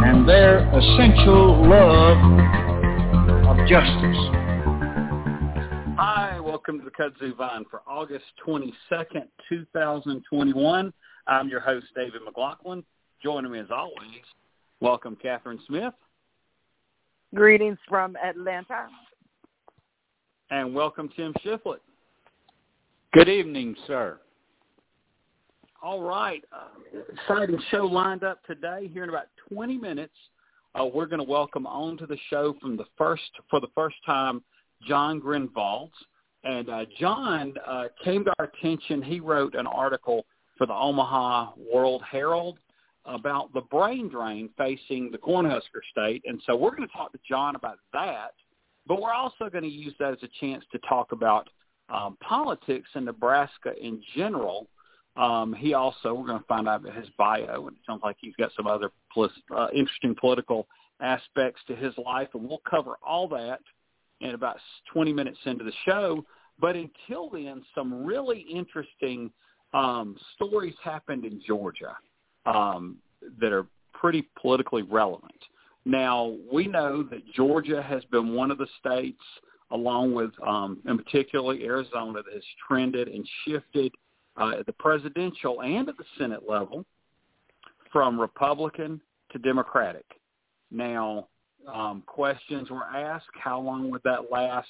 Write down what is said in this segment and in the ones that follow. and their essential love of justice. Hi, welcome to the Kudzu Vine for August 22nd, 2021. I'm your host, David McLaughlin. Joining me as always, welcome Katherine Smith. Greetings from Atlanta. And welcome Tim Shiflett. Good evening, sir. All right, exciting show lined up today. Here in about 20 minutes, we're going to welcome onto the show for the first time, John Grinvalds, and John came to our attention. He wrote an article for the Omaha World Herald about the brain drain facing the Cornhusker State, and so we're going to talk to John about that, but we're also going to use that as a chance to talk about politics in Nebraska in general. We're going to find out about his bio, and it sounds like he's got some other interesting political aspects to his life, and we'll cover all that in about 20 minutes into the show. But until then, some really interesting stories happened in Georgia that are pretty politically relevant. Now, we know that Georgia has been one of the states, along with, and particularly Arizona, that has trended and shifted at the presidential and at the Senate level from Republican to Democratic. Now, questions were asked, how long would that last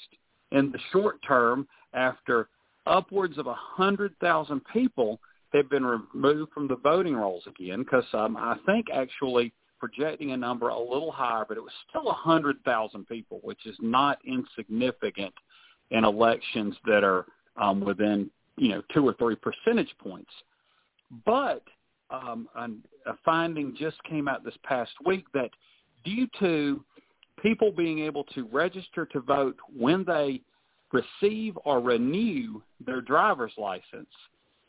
in the short term after upwards of 100,000 people have been removed from the voting rolls again, because I think actually projecting a number a little higher, but it was still 100,000 people, which is not insignificant in elections that are within 2 or 3 percentage points. But a finding just came out this past week that due to people being able to register to vote when they receive or renew their driver's license,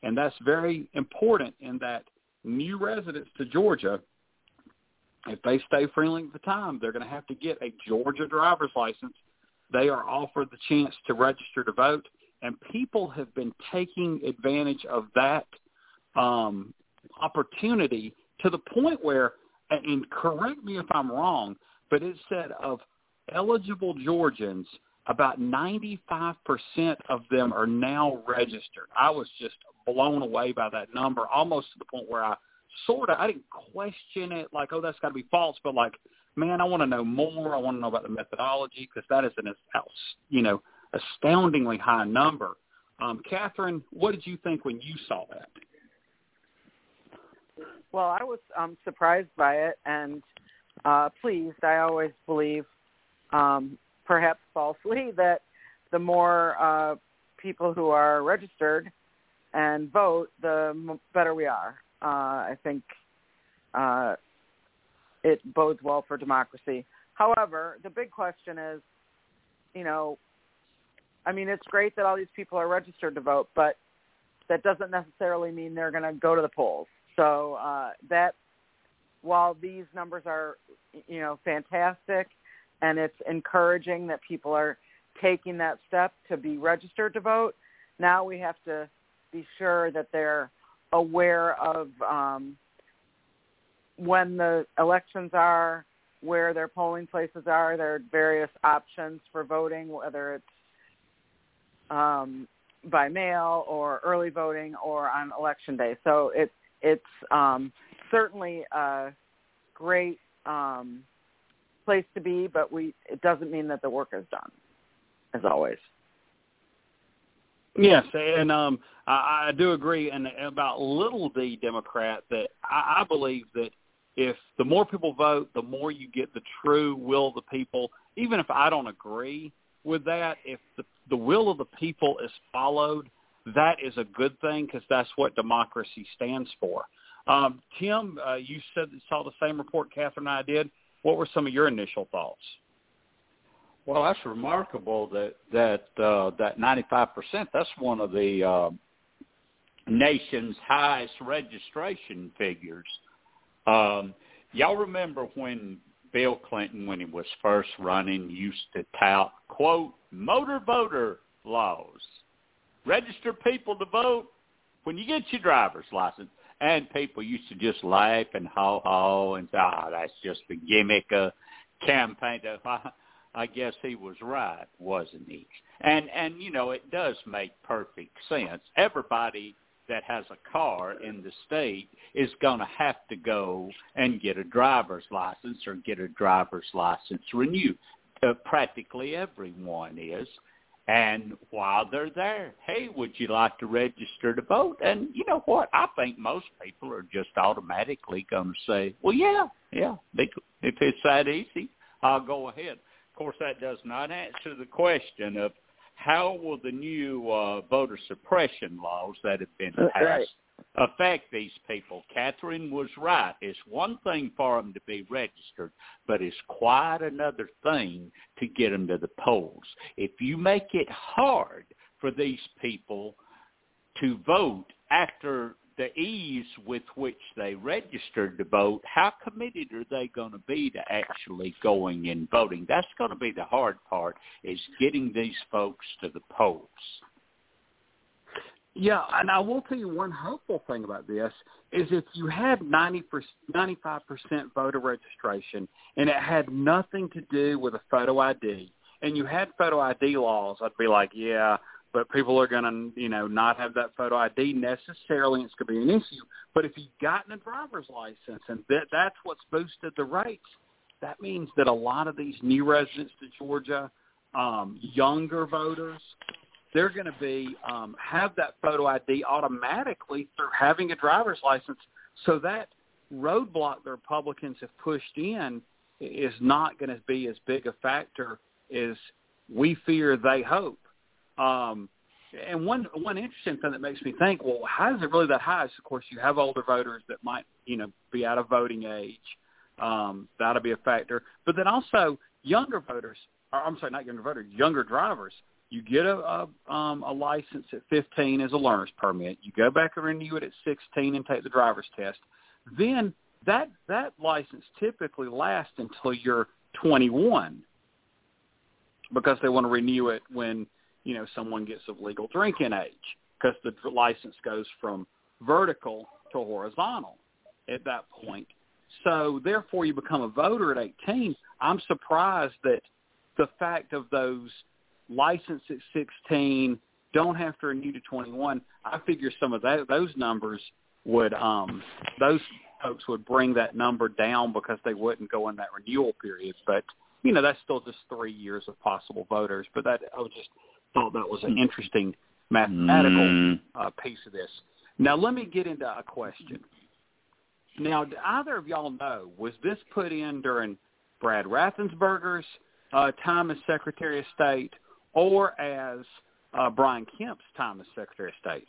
and that's very important in that new residents to Georgia, if they stay for any length of time, they're going to have to get a Georgia driver's license. They are offered the chance to register to vote, and people have been taking advantage of that opportunity to the point where, and correct me if I'm wrong, but it said of eligible Georgians, about 95% of them are now registered. I was just blown away by that number, almost to the point where I didn't question it like, oh, that's got to be false, but like, man, I want to know more. I want to know about the methodology, because that is an astoundingly high number. Katherine, what did you think when you saw that? Well, I was surprised by it and pleased. I always believe, perhaps falsely, that the more people who are registered and vote, the better we are. I think it bodes well for democracy. However, the big question is, it's great that all these people are registered to vote, but that doesn't necessarily mean they're going to go to the polls. So that, while these numbers are, fantastic, and it's encouraging that people are taking that step to be registered to vote, now we have to be sure that they're aware of when the elections are, where their polling places are. There are various options for voting, whether it's by mail or early voting or on election day. So It's certainly a great place to be, but it doesn't mean that the work is done, as always. Yes, and I do agree about little d Democrat that I believe that if the more people vote, the more you get the true will of the people. Even if I don't agree with that, if the will of the people is followed, that is a good thing, because that's what democracy stands for. Tim, you saw the same report Catherine and I did. What were some of your initial thoughts? Well, that's remarkable that 95%. That's one of the nation's highest registration figures. Y'all remember when Bill Clinton, when he was first running, used to tout, quote, motor voter laws. Register people to vote when you get your driver's license. And people used to just laugh and haw-haw and say, that's just the gimmick of campaign. I guess he was right, wasn't he? And you know, it does make perfect sense. Everybody that has a car in the state is going to have to go and get a driver's license or get a driver's license renewed. Practically everyone is. And while they're there, hey, would you like to register to vote? And you know what? I think most people are just automatically going to say, well, yeah, if it's that easy, I'll go ahead. Of course, that does not answer the question of how will the new voter suppression laws that have been passed affect these people. Katherine was right. It's one thing for them to be registered, but it's quite another thing to get them to the polls. If you make it hard for these people to vote after the ease with which they registered to vote, how committed are they going to be to actually going and voting? That's going to be the hard part, is getting these folks to the polls. Yeah, and I will tell you one helpful thing about this is if you had 95% voter registration and it had nothing to do with a photo ID, and you had photo ID laws, I'd be like, yeah, but people are going to, not have that photo ID necessarily. It's going to be an issue. But if you've gotten a driver's license and that's what's boosted the rates, that means that a lot of these new residents to Georgia, younger voters, they're going to be have that photo ID automatically through having a driver's license. So that roadblock the Republicans have pushed in is not going to be as big a factor as we fear they hope. And one interesting thing that makes me think, well, how is it really that high? Is, of course, you have older voters that might, be out of voting age. That'll be a factor. But then also younger drivers. You get a license at 15 as a learner's permit. You go back and renew it at 16 and take the driver's test. Then that license typically lasts until you're 21 because they want to renew it when someone gets of legal drinking age, because the license goes from vertical to horizontal at that point. So therefore, you become a voter at 18. I'm surprised that the fact of those licensed at 16 don't have to renew to 21. I figure some of those numbers would those folks would bring that number down because they wouldn't go in that renewal period. But that's still just 3 years of possible voters. But I thought that was an interesting mathematical piece of this. Now, let me get into a question. Now, do either of y'all know, was this put in during Brad Raffensperger's time as Secretary of State or as Brian Kemp's time as Secretary of State?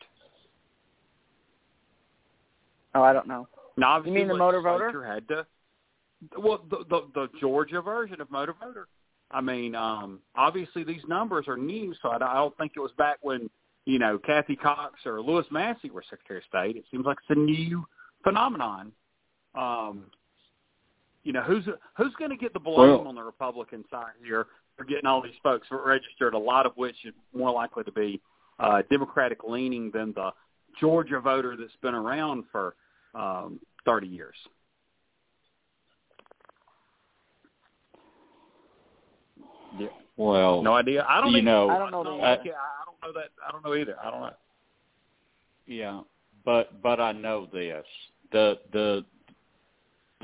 Oh, I don't know. Now, you mean the motor voter? The Georgia version of motor voter. I mean, obviously these numbers are new, so I don't think it was back when, Kathy Cox or Lewis Massey were Secretary of State. It seems like it's a new phenomenon. Who's going to get the blame on the Republican side here for getting all these folks registered, a lot of which is more likely to be Democratic-leaning than the Georgia voter that's been around for 30 years? Yeah. Well, no idea. I don't know either. I don't know. Yeah, but I know this: the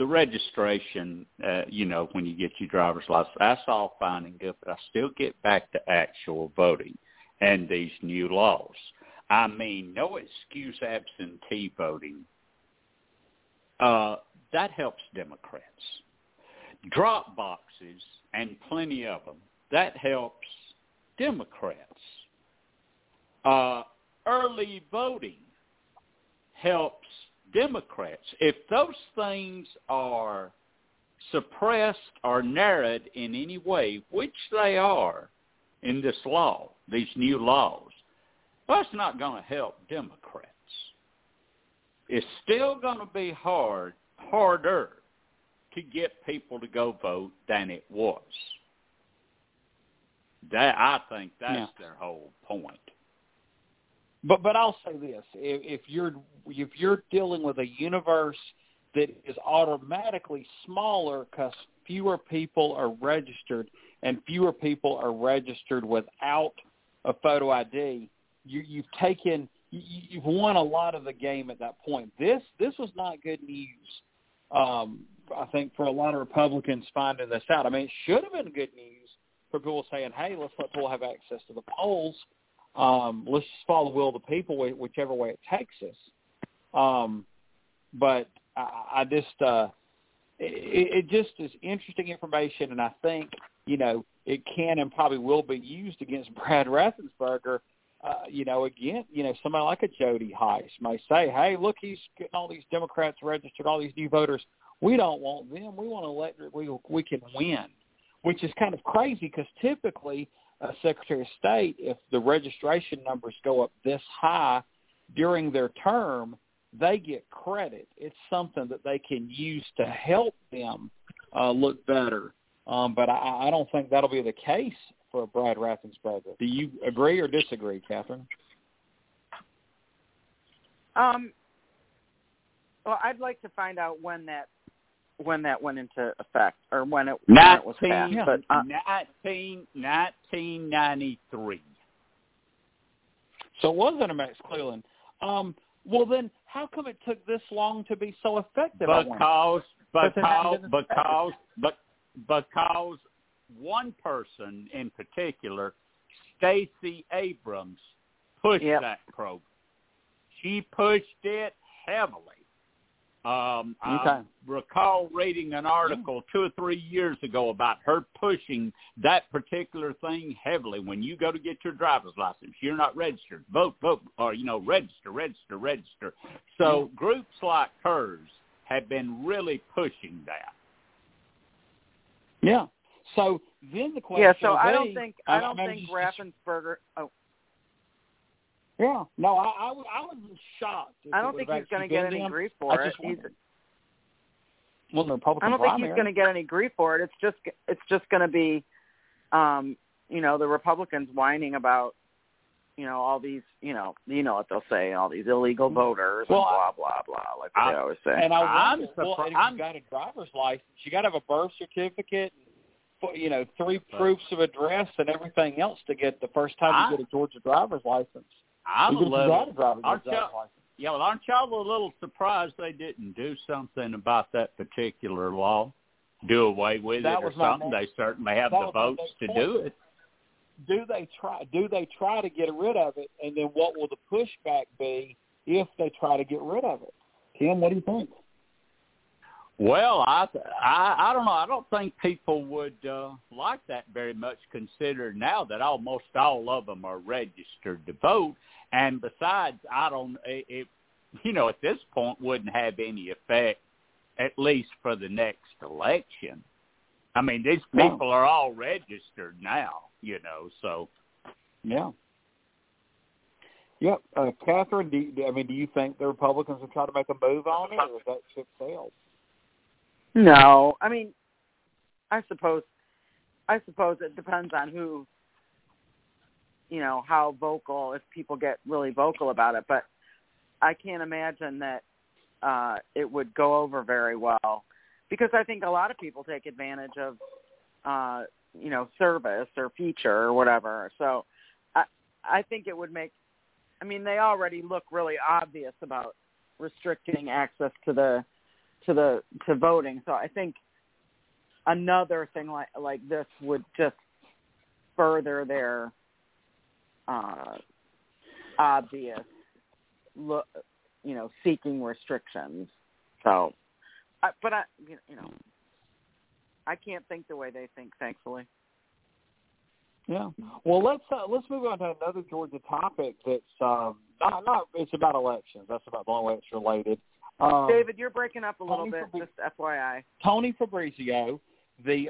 registration. When you get your driver's license, that's all fine and good. But I still get back to actual voting and these new laws. I mean, no excuse absentee voting. That helps Democrats. Drop boxes, and plenty of them, that helps Democrats. Early voting helps Democrats. If those things are suppressed or narrowed in any way, which they are in this law, these new laws, well, it's not going to help Democrats. It's still going to be harder to get people to go vote than it was. That, I think that's their whole point. But I'll say this: if you're dealing with a universe that is automatically smaller because fewer people are registered, and fewer people are registered without a photo ID, you've won a lot of the game at that point. This was not good news. I think for a lot of Republicans finding this out. I mean, it should have been good news for people saying, "Hey, let's let people have access to the polls. Let's just follow the will of the people, whichever way it takes us." But I just it just is interesting information, and I think it can and probably will be used against Brad Raffensperger. Somebody like a Jody Heiss may say, "Hey, look, he's getting all these Democrats registered, all these new voters. We don't want them. We want electorate. We can win," which is kind of crazy because typically a Secretary of State, if the registration numbers go up this high during their term, they get credit. It's something that they can use to help them look better. But I don't think that'll be the case for Brad Raffensperger. Do you agree or disagree, Katherine? Well, I'd like to find out when that went into effect or when it was passed. But, 1993. So it wasn't a Max Cleland. Well, then how come it took this long to be so effective? Because one person in particular, Stacey Abrams, pushed that program. She pushed it heavily. I recall reading an article 2 or 3 years ago about her pushing that particular thing heavily. When you go to get your driver's license, you're not registered. Vote, or, register. So groups like hers have been really pushing that. Yeah. So then the question. Yeah. So I don't think Raffensperger. Oh. Yeah. No, I was shocked. I don't think he's going to get any grief for it. It's just going to be, the Republicans whining about, all these, what they'll say, all these illegal voters and blah, blah, blah, like they always say. And I'm surprised. You got a driver's license. You got to have a birth certificate. Three proofs of address and everything else to get the first time you get a Georgia driver's license. I'm a little. Yeah, well, aren't y'all a little surprised they didn't do something about that particular law, do away with it or something? They certainly have the votes to do it. Do they try to get rid of it, and then what will the pushback be if they try to get rid of it? Tim, what do you think? Well, I don't know. I don't think people would like that very much, considering now that almost all of them are registered to vote. And besides, at this point wouldn't have any effect, at least for the next election. I mean, these people are all registered now, so. Yeah. Yep. Katherine, do you think the Republicans will try to make a move on it, or is that ship sailed? No, I mean, I suppose it depends on who, how vocal, if people get really vocal about it. But I can't imagine that it would go over very well, because I think a lot of people take advantage of, service or feature or whatever. So I think it would they already look really obvious about restricting access to the voting. So I think another thing like this would just further their obvious seeking restrictions. So I can't think the way they think, thankfully. Yeah. Well, let's move on to another Georgia topic that's not it's about elections. That's about the only way it's related. David, you're breaking up a little bit, just FYI. Tony Fabrizio, the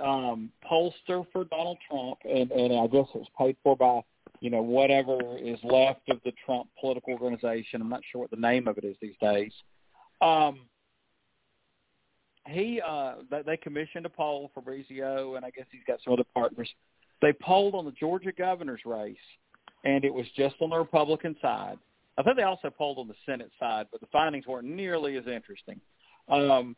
pollster for Donald Trump, and I guess it's paid for by, you know, whatever is left of the Trump political organization. I'm not sure what the name of it is these days. They commissioned a poll, Fabrizio, and I guess he's got some other partners. They polled on the Georgia governor's race, and it was just on the Republican side. I think they also polled on the Senate side, but the findings weren't nearly as interesting. Right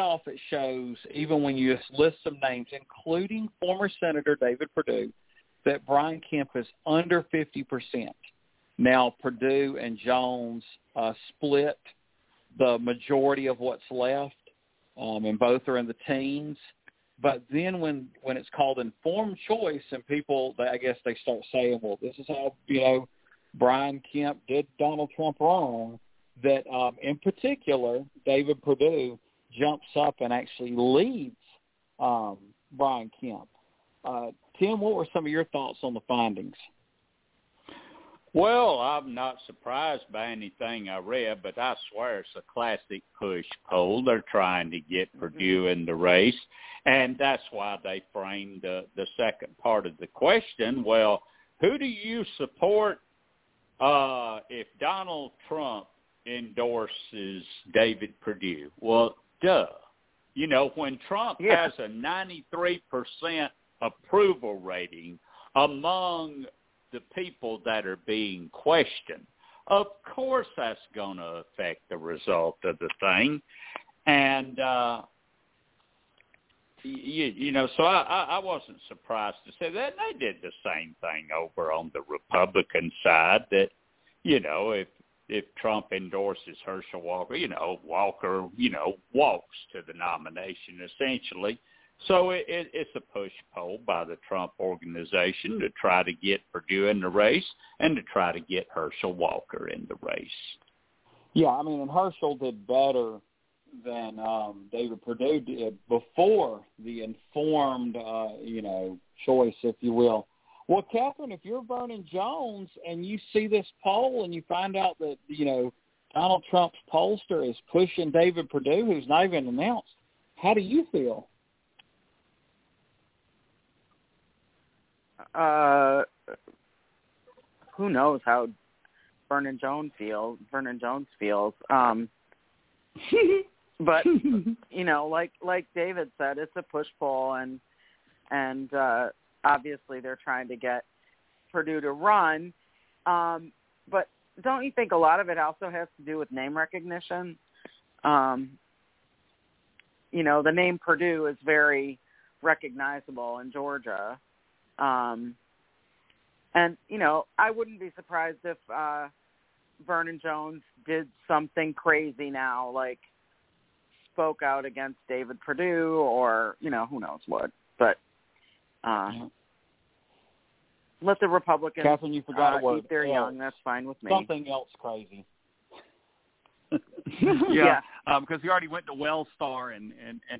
off it shows, even when you list some names, including former Senator David Perdue, that Brian Kemp is under 50%. Now, Perdue and Jones split the majority of what's left, and both are in the teens. But then when it's called informed choice and people, I guess they start saying, well, this is how, you know, Brian Kemp did Donald Trump wrong, that in particular, David Perdue jumps up and actually leads Brian Kemp. Tim, what were some of your thoughts on the findings? Well, I'm not surprised by anything I read, but I swear it's a classic push poll. They're trying to get Perdue in the race, and that's why they framed the second part of the question. Well, who do you support if Donald Trump endorses David Perdue? Well, duh. You know, when Trump has a 93% approval rating among the people that are being questioned, of course that's going to affect the result of the thing. And, so I wasn't surprised to see that. And they did the same thing over on the Republican side that, you know, if Trump endorses Herschel Walker, you know, Walker, you know, walks to the nomination essentially. So it's a push poll by the Trump organization to try to get Perdue in the race and to try to get Herschel Walker in the race. Yeah, I mean, and Herschel did better than David Perdue did before the informed, choice, if you will. Well, Katherine, if you're Vernon Jones and you see this poll and you find out that, you know, Donald Trump's pollster is pushing David Perdue, who's not even announced, how do you feel? Who knows how Vernon Jones feels. But, you know, like David said, it's a push poll, and obviously they're trying to get Perdue to run. But don't you think a lot of it also has to do with name recognition? The name Perdue is very recognizable in Georgia. I wouldn't be surprised if Vernon Jones did something crazy now, like spoke out against David Perdue or, you know, who knows what. But let the Republicans Catherine, you forgot eat their young. That's fine with me. Something else crazy. Yeah, because he already went to Wellstar and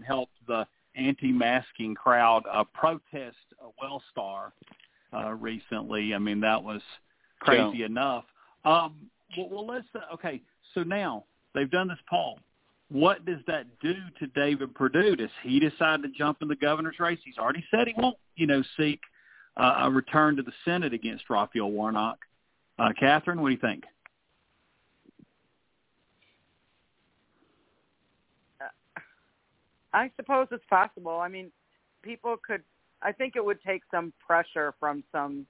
helped the anti-masking crowd protest Wellstar recently. I mean, that was crazy enough. So now they've done this poll. What does that do to David Perdue? Does he decide to jump in the governor's race? He's already said he won't, seek a return to the Senate against Raphael Warnock. Katherine, what do you think? I suppose it's possible. I mean, people could – I think it would take some pressure from some,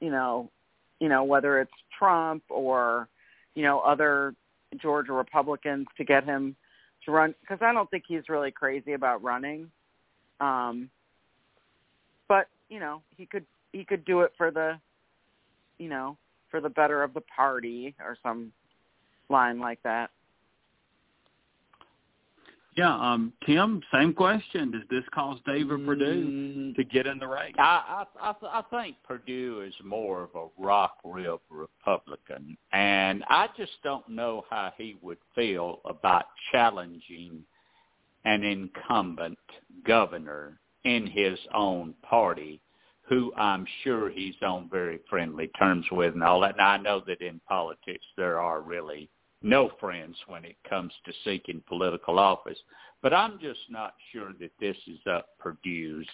whether it's Trump or, other Georgia Republicans to get him to run, because I don't think he's really crazy about running. He could do it for the, for the better of the party or some line like that. Yeah, Tim, same question. Does this cause David Perdue to get in the race? I think Perdue is more of a rock real Republican, and I just don't know how he would feel about challenging an incumbent governor in his own party who I'm sure he's on very friendly terms with and all that. And I know that in politics there are really no friends when it comes to seeking political office. But I'm just not sure that this is up Perdue's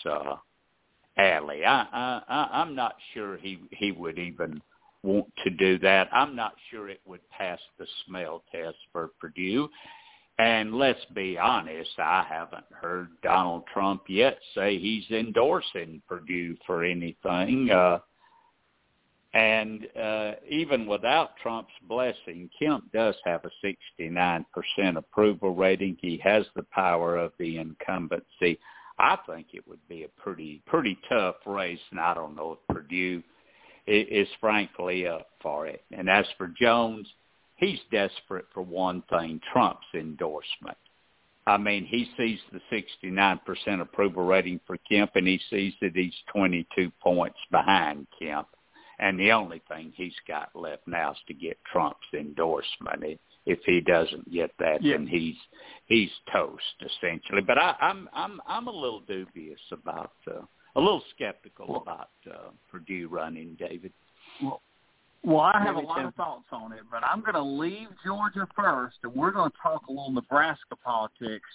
alley. I'm not sure he would even want to do that. I'm not sure it would pass the smell test for Perdue. And let's be honest, I haven't heard Donald Trump yet say he's endorsing Perdue for anything. And even without Trump's blessing, Kemp does have a 69% approval rating. He has the power of the incumbency. I think it would be a pretty tough race, and I don't know if Perdue is frankly up for it. And as for Jones, he's desperate for one thing, Trump's endorsement. I mean, he sees the 69% approval rating for Kemp, and he sees that he's 22 points behind Kemp. And the only thing he's got left now is to get Trump's endorsement. If he doesn't get that, then he's toast, essentially. But I'm a little dubious about, a little skeptical about Perdue running, David. Well, I have a lot of thoughts on it, but I'm going to leave Georgia first, and we're going to talk a little Nebraska politics,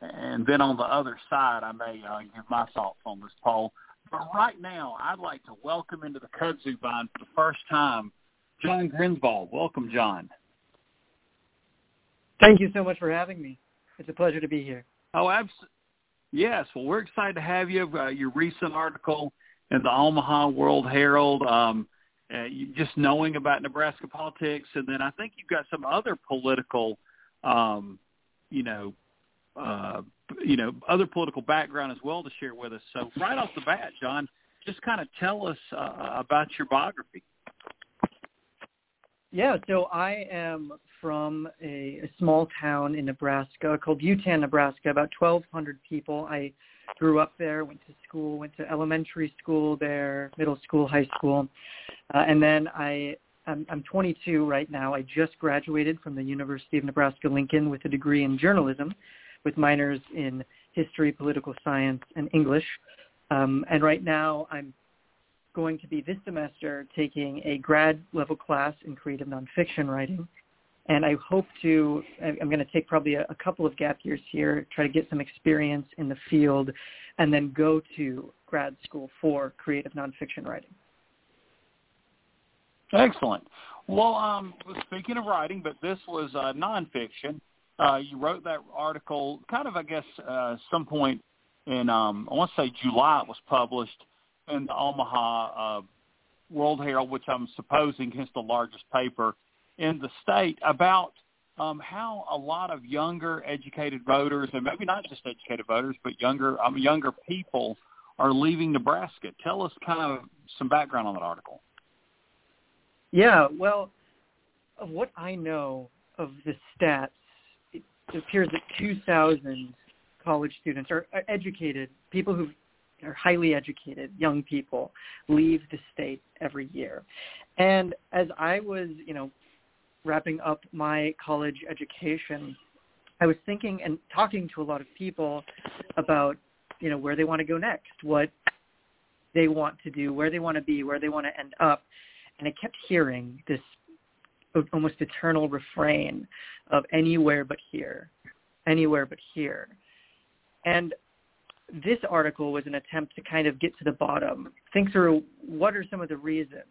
and then on the other side, I may give my thoughts on this poll. But right now, I'd like to welcome into the Kudzu Vine for the first time, John Grinvalds. Welcome, John. Thank you so much for having me. It's a pleasure to be here. Oh, absolutely. Yes. Well, we're excited to have you. Your recent article in the Omaha World Herald, just knowing about Nebraska politics, and then I think you've got some other political, other political background as well to share with us. So right off the bat, John, just kind of tell us about your biography. Yeah, so I am from a small town in Nebraska called Butan, Nebraska, about 1,200 people. I grew up there, went to school, went to elementary school there, middle school, high school. And then I'm 22 right now. I just graduated from the University of Nebraska-Lincoln with a degree in journalism, with minors in history, political science, and English. And right now I'm going to be this semester taking a grad-level class in creative nonfiction writing. And I hope to – I'm going to take probably a couple of gap years here, try to get some experience in the field, and then go to grad school for creative nonfiction writing. Excellent. Well, speaking of writing, but this was nonfiction. You wrote that article kind of, I guess, some point in I want to say July it was published in the Omaha World Herald, which I'm supposing is the largest paper in the state, about how a lot of younger educated voters, and maybe not just educated voters, but younger people are leaving Nebraska. Tell us kind of some background on that article. Yeah, well, of what I know of the stats, it appears that 2,000 college students are educated, people who are highly educated, young people, leave the state every year. And as I was, wrapping up my college education, I was thinking and talking to a lot of people about, where they want to go next, what they want to do, where they want to be, where they want to end up. And I kept hearing this almost eternal refrain of anywhere but here, anywhere but here. And this article was an attempt to kind of get to the bottom, think through what are some of the reasons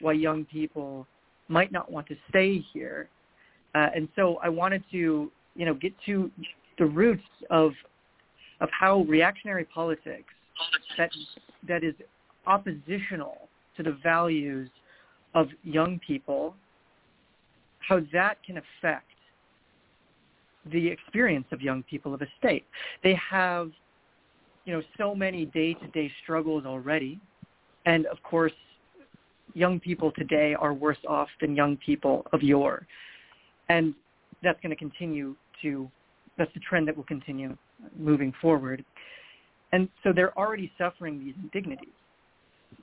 why young people might not want to stay here. And so I wanted to, get to the roots of how reactionary politics that is oppositional to the values of young people, how that can affect the experience of young people of a state. They have, so many day-to-day struggles already. And, of course, young people today are worse off than young people of yore. And that's going to that's the trend that will continue moving forward. And so they're already suffering these indignities.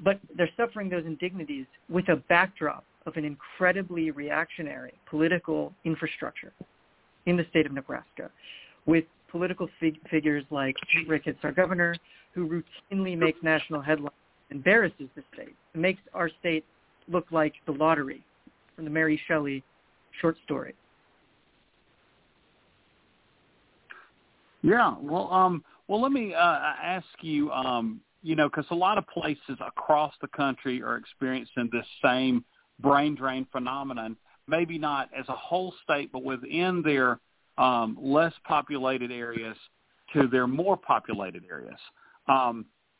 But they're suffering those indignities with a backdrop of an incredibly reactionary political infrastructure in the state of Nebraska, with political figures like Pete Ricketts, our governor, who routinely makes national headlines embarrasses the state. It makes our state look like the lottery from the Mary Shelley short story. Yeah, well, let me ask you, you know, because a lot of places across the country are experiencing this same brain drain phenomenon, maybe not as a whole state, but within their less populated areas to their more populated areas.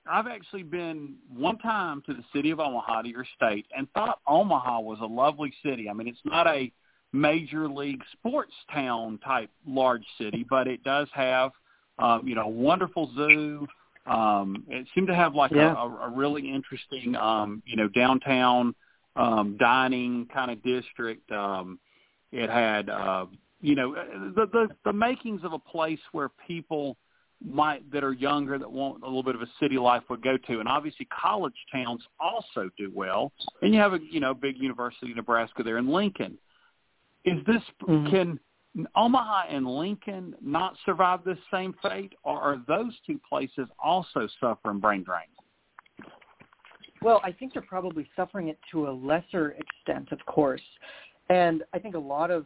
I've actually been one time to the city of Omaha, to your state, and thought Omaha was a lovely city. I mean, it's not a major league sports town type large city, but it does have, you know, a wonderful zoo. It seemed to have like a really interesting, you know, downtown dining kind of district. It had, you know, the makings of a place where people might that are younger that want a little bit of a city life would go to. And obviously college towns also do well. And you have a, you know, big University of Nebraska there in Lincoln. Is this can Omaha and Lincoln not survive this same fate, or are those two places also suffering brain drain? Well, I think they're probably suffering it to a lesser extent, of course. And I think a lot of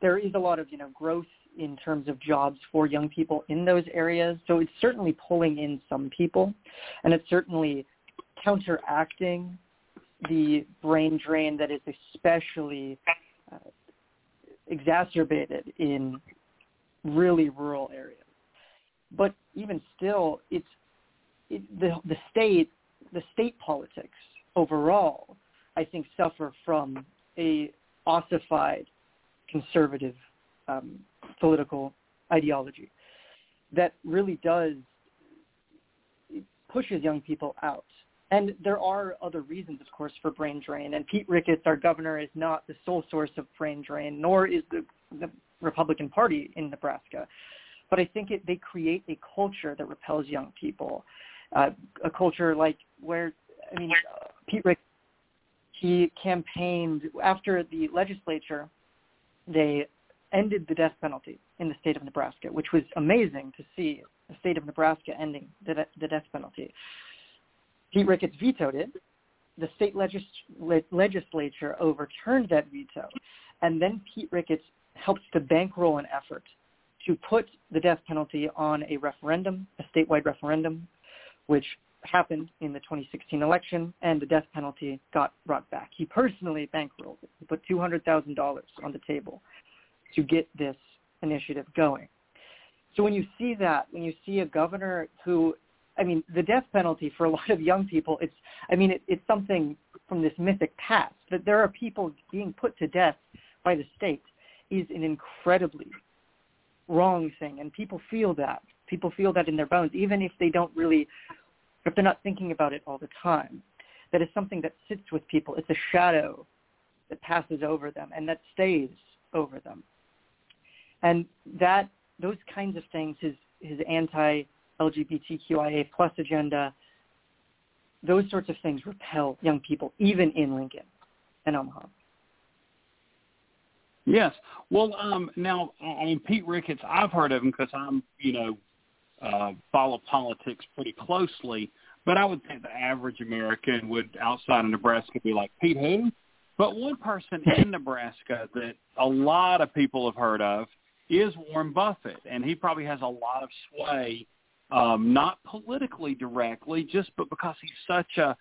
there is a lot of, you know, growth in terms of jobs for young people in those areas. So it's certainly pulling in some people, and it's certainly counteracting the brain drain that is especially exacerbated in really rural areas. But even still, the state politics overall, I think, suffer from a ossified conservative political ideology that really does pushes young people out. And there are other reasons, of course, for brain drain. And Pete Ricketts, our governor, is not the sole source of brain drain, nor is the Republican Party in Nebraska. But I think they create a culture that repels young people, a culture like where, I mean, Pete Ricketts, he campaigned after the legislature, they ended the death penalty in the state of Nebraska, which was amazing to see the state of Nebraska ending the death penalty. Pete Ricketts vetoed it. The state legislature overturned that veto. And then Pete Ricketts helped to bankroll an effort to put the death penalty on a referendum, a statewide referendum, which happened in the 2016 election, and the death penalty got brought back. He personally bankrolled it. He put $200,000 on the table to get this initiative going. So when you see that, when you see a governor who, I mean, the death penalty for a lot of young people, it's something from this mythic past. That there are people being put to death by the state is an incredibly wrong thing. And people feel that. People feel that in their bones, even if they don't really, if they're not thinking about it all the time. That is something that sits with people. It's a shadow that passes over them and that stays over them. And that, those kinds of things, his anti-LGBTQIA plus agenda, those sorts of things repel young people, even in Lincoln and Omaha. Yes. Well, now, I mean, Pete Ricketts, I've heard of him because I'm, you know, follow politics pretty closely, but I would think the average American would, outside of Nebraska, be like, Pete who? But one person in Nebraska that a lot of people have heard of is Warren Buffett, and he probably has a lot of sway, not politically directly, just but because he's such a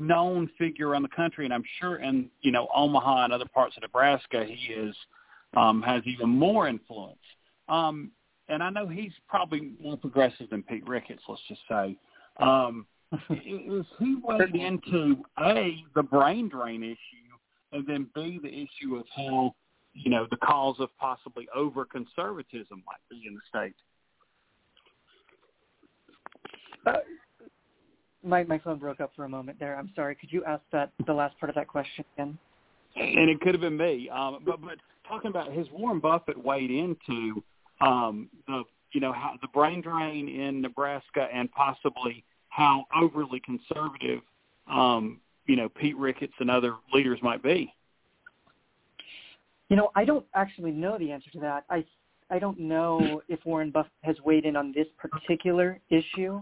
known figure around the country, and I'm sure in, you know, Omaha and other parts of Nebraska, he is has even more influence. And I know he's probably more progressive than Pete Ricketts, let's just say. Is he weighing into, A, the brain drain issue, and then, B, the issue of how, you know, the cause of possibly over-conservatism might be in the state? My phone broke up for a moment there. I'm sorry. Could you ask the last part of that question again? And it could have been me. But talking about his Warren Buffett weighed into you know, how the brain drain in Nebraska and possibly how overly conservative, you know, Pete Ricketts and other leaders might be. You know, I don't actually know the answer to that. I don't know if Warren Buffett has weighed in on this particular issue.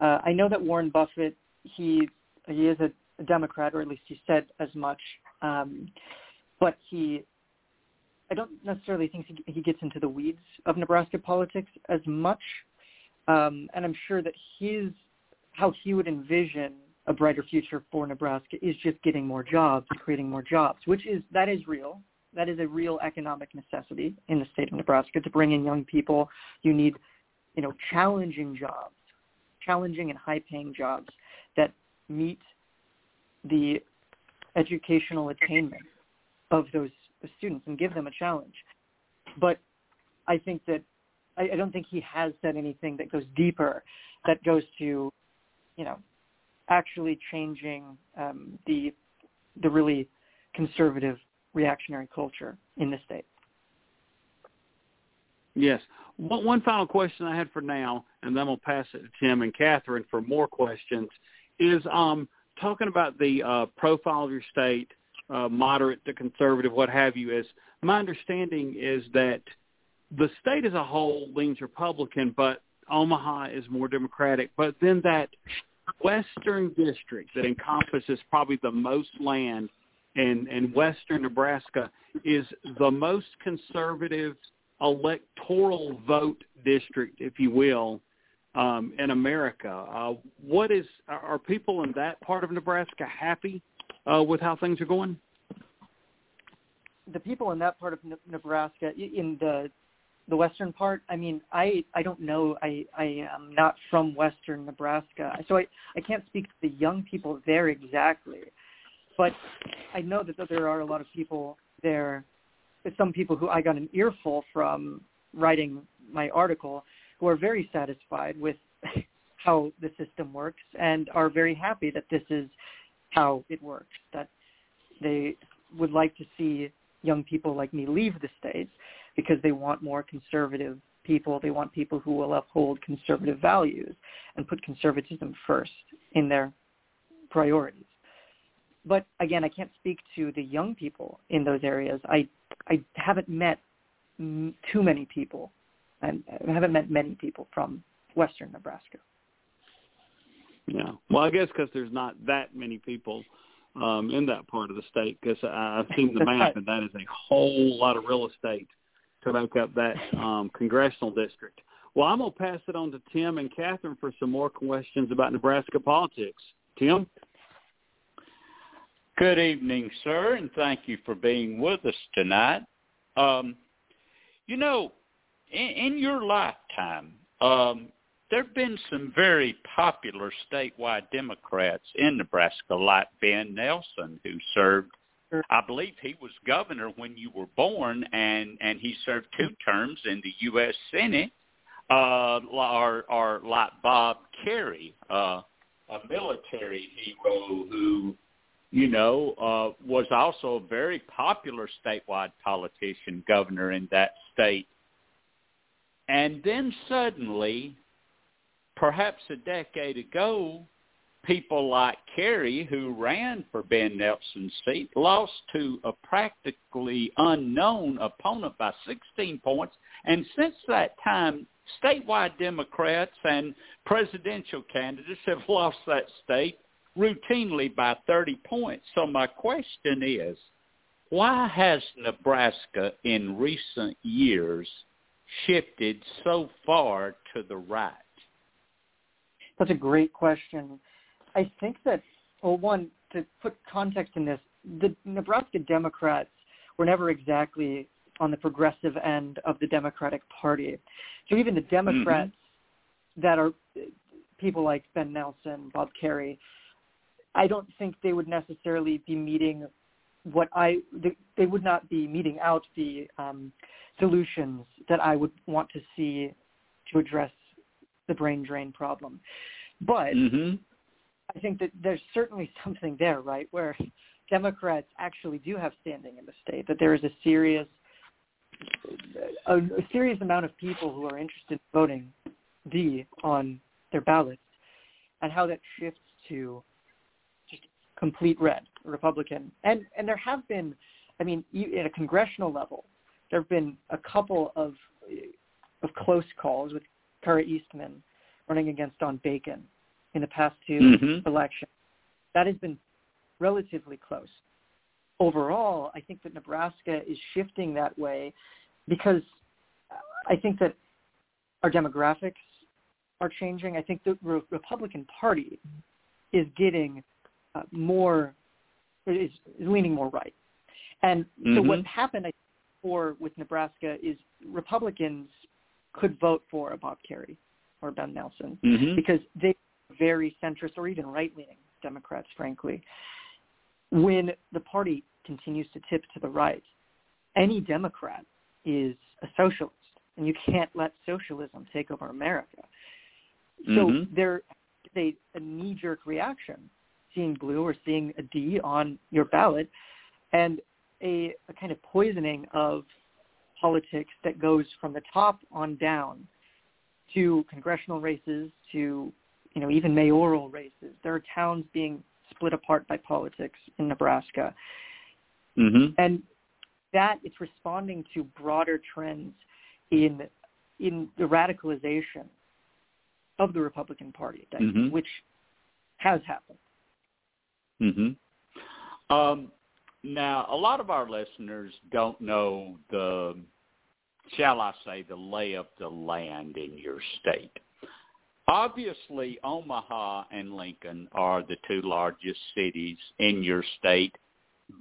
I know that Warren Buffett he is a Democrat, or at least he said as much. But I don't necessarily think he gets into the weeds of Nebraska politics as much. And I'm sure that how he would envision a brighter future for Nebraska is just getting more jobs, creating more jobs, that is real. That is a real economic necessity in the state of Nebraska. To bring in young people, you need, challenging jobs, challenging and high-paying jobs that meet the educational attainment of those students and give them a challenge. But I think that I don't think he has said anything that goes deeper, that goes to, actually changing the really conservative reactionary culture in the state. Yes. One final question I had for now, and then we'll pass it to Tim and Katherine for more questions, is talking about the profile of your state, moderate to conservative, what have you, is my understanding is that the state as a whole leans Republican, but Omaha is more Democratic. But then that western district that encompasses probably the most land in western Nebraska is the most conservative electoral vote district, if you will, in America. Are people in that part of Nebraska happy with how things are going? The people in that part of Nebraska, in the western part, I don't know. I am not from western Nebraska, so I can't speak to the young people there exactly. But I know that there are a lot of people there, some people who I got an earful from writing my article, who are very satisfied with how the system works and are very happy that this is how it works, that they would like to see young people like me leave the state because they want more conservative people. They want people who will uphold conservative values and put conservatism first in their priorities. But again, I can't speak to the young people in those areas. I haven't met too many people, and I haven't met many people from western Nebraska. Yeah, well, I guess because there's not that many people in that part of the state, because I've seen the map, and that is a whole lot of real estate to make up that congressional district. Well, I'm going to pass it on to Tim and Katherine for some more questions about Nebraska politics. Tim? Good evening, sir, and thank you for being with us tonight. In your lifetime, there have been some very popular statewide Democrats in Nebraska, like Ben Nelson, who served, I believe he was governor when you were born, and he served 2 terms in the U.S. Senate, or like Bob Kerrey, a military hero who, was also a very popular statewide politician, governor in that state. And then suddenly, perhaps a decade ago, people like Kerrey, who ran for Ben Nelson's seat, lost to a practically unknown opponent by 16 points. And since that time, statewide Democrats and presidential candidates have lost that state routinely by 30 points. So my question is, why has Nebraska in recent years shifted so far to the right? That's a great question. I think that, to put context in this, the Nebraska Democrats were never exactly on the progressive end of the Democratic Party. So even the Democrats that are people like Ben Nelson, Bob Kerrey, I don't think they would necessarily be meeting they would not be meeting out the solutions that I would want to see to address the brain drain problem. But I think that there's certainly something there, right, where Democrats actually do have standing in the state, that there is a serious amount of people who are interested in voting D on their ballots, and how that shifts to complete red, Republican. And there have been, at a congressional level, there have been a couple of close calls with Kara Eastman running against Don Bacon in the past two elections. That has been relatively close. Overall, I think that Nebraska is shifting that way because I think that our demographics are changing. I think the Republican Party is getting is leaning more right. And so what happened before with Nebraska is Republicans could vote for a Bob Kerrey or Ben Nelson because they are very centrist or even right-leaning Democrats, frankly. When the party continues to tip to the right, any Democrat is a socialist, and you can't let socialism take over America. So there is a knee-jerk reaction, seeing blue or seeing a D on your ballot, and a kind of poisoning of politics that goes from the top on down to congressional races, to even mayoral races. There are towns being split apart by politics in Nebraska. And that it's responding to broader trends in the radicalization of the Republican Party, which has happened. Now, a lot of our listeners don't know the, shall I say, the lay of the land in your state. Obviously, Omaha and Lincoln are the two largest cities in your state.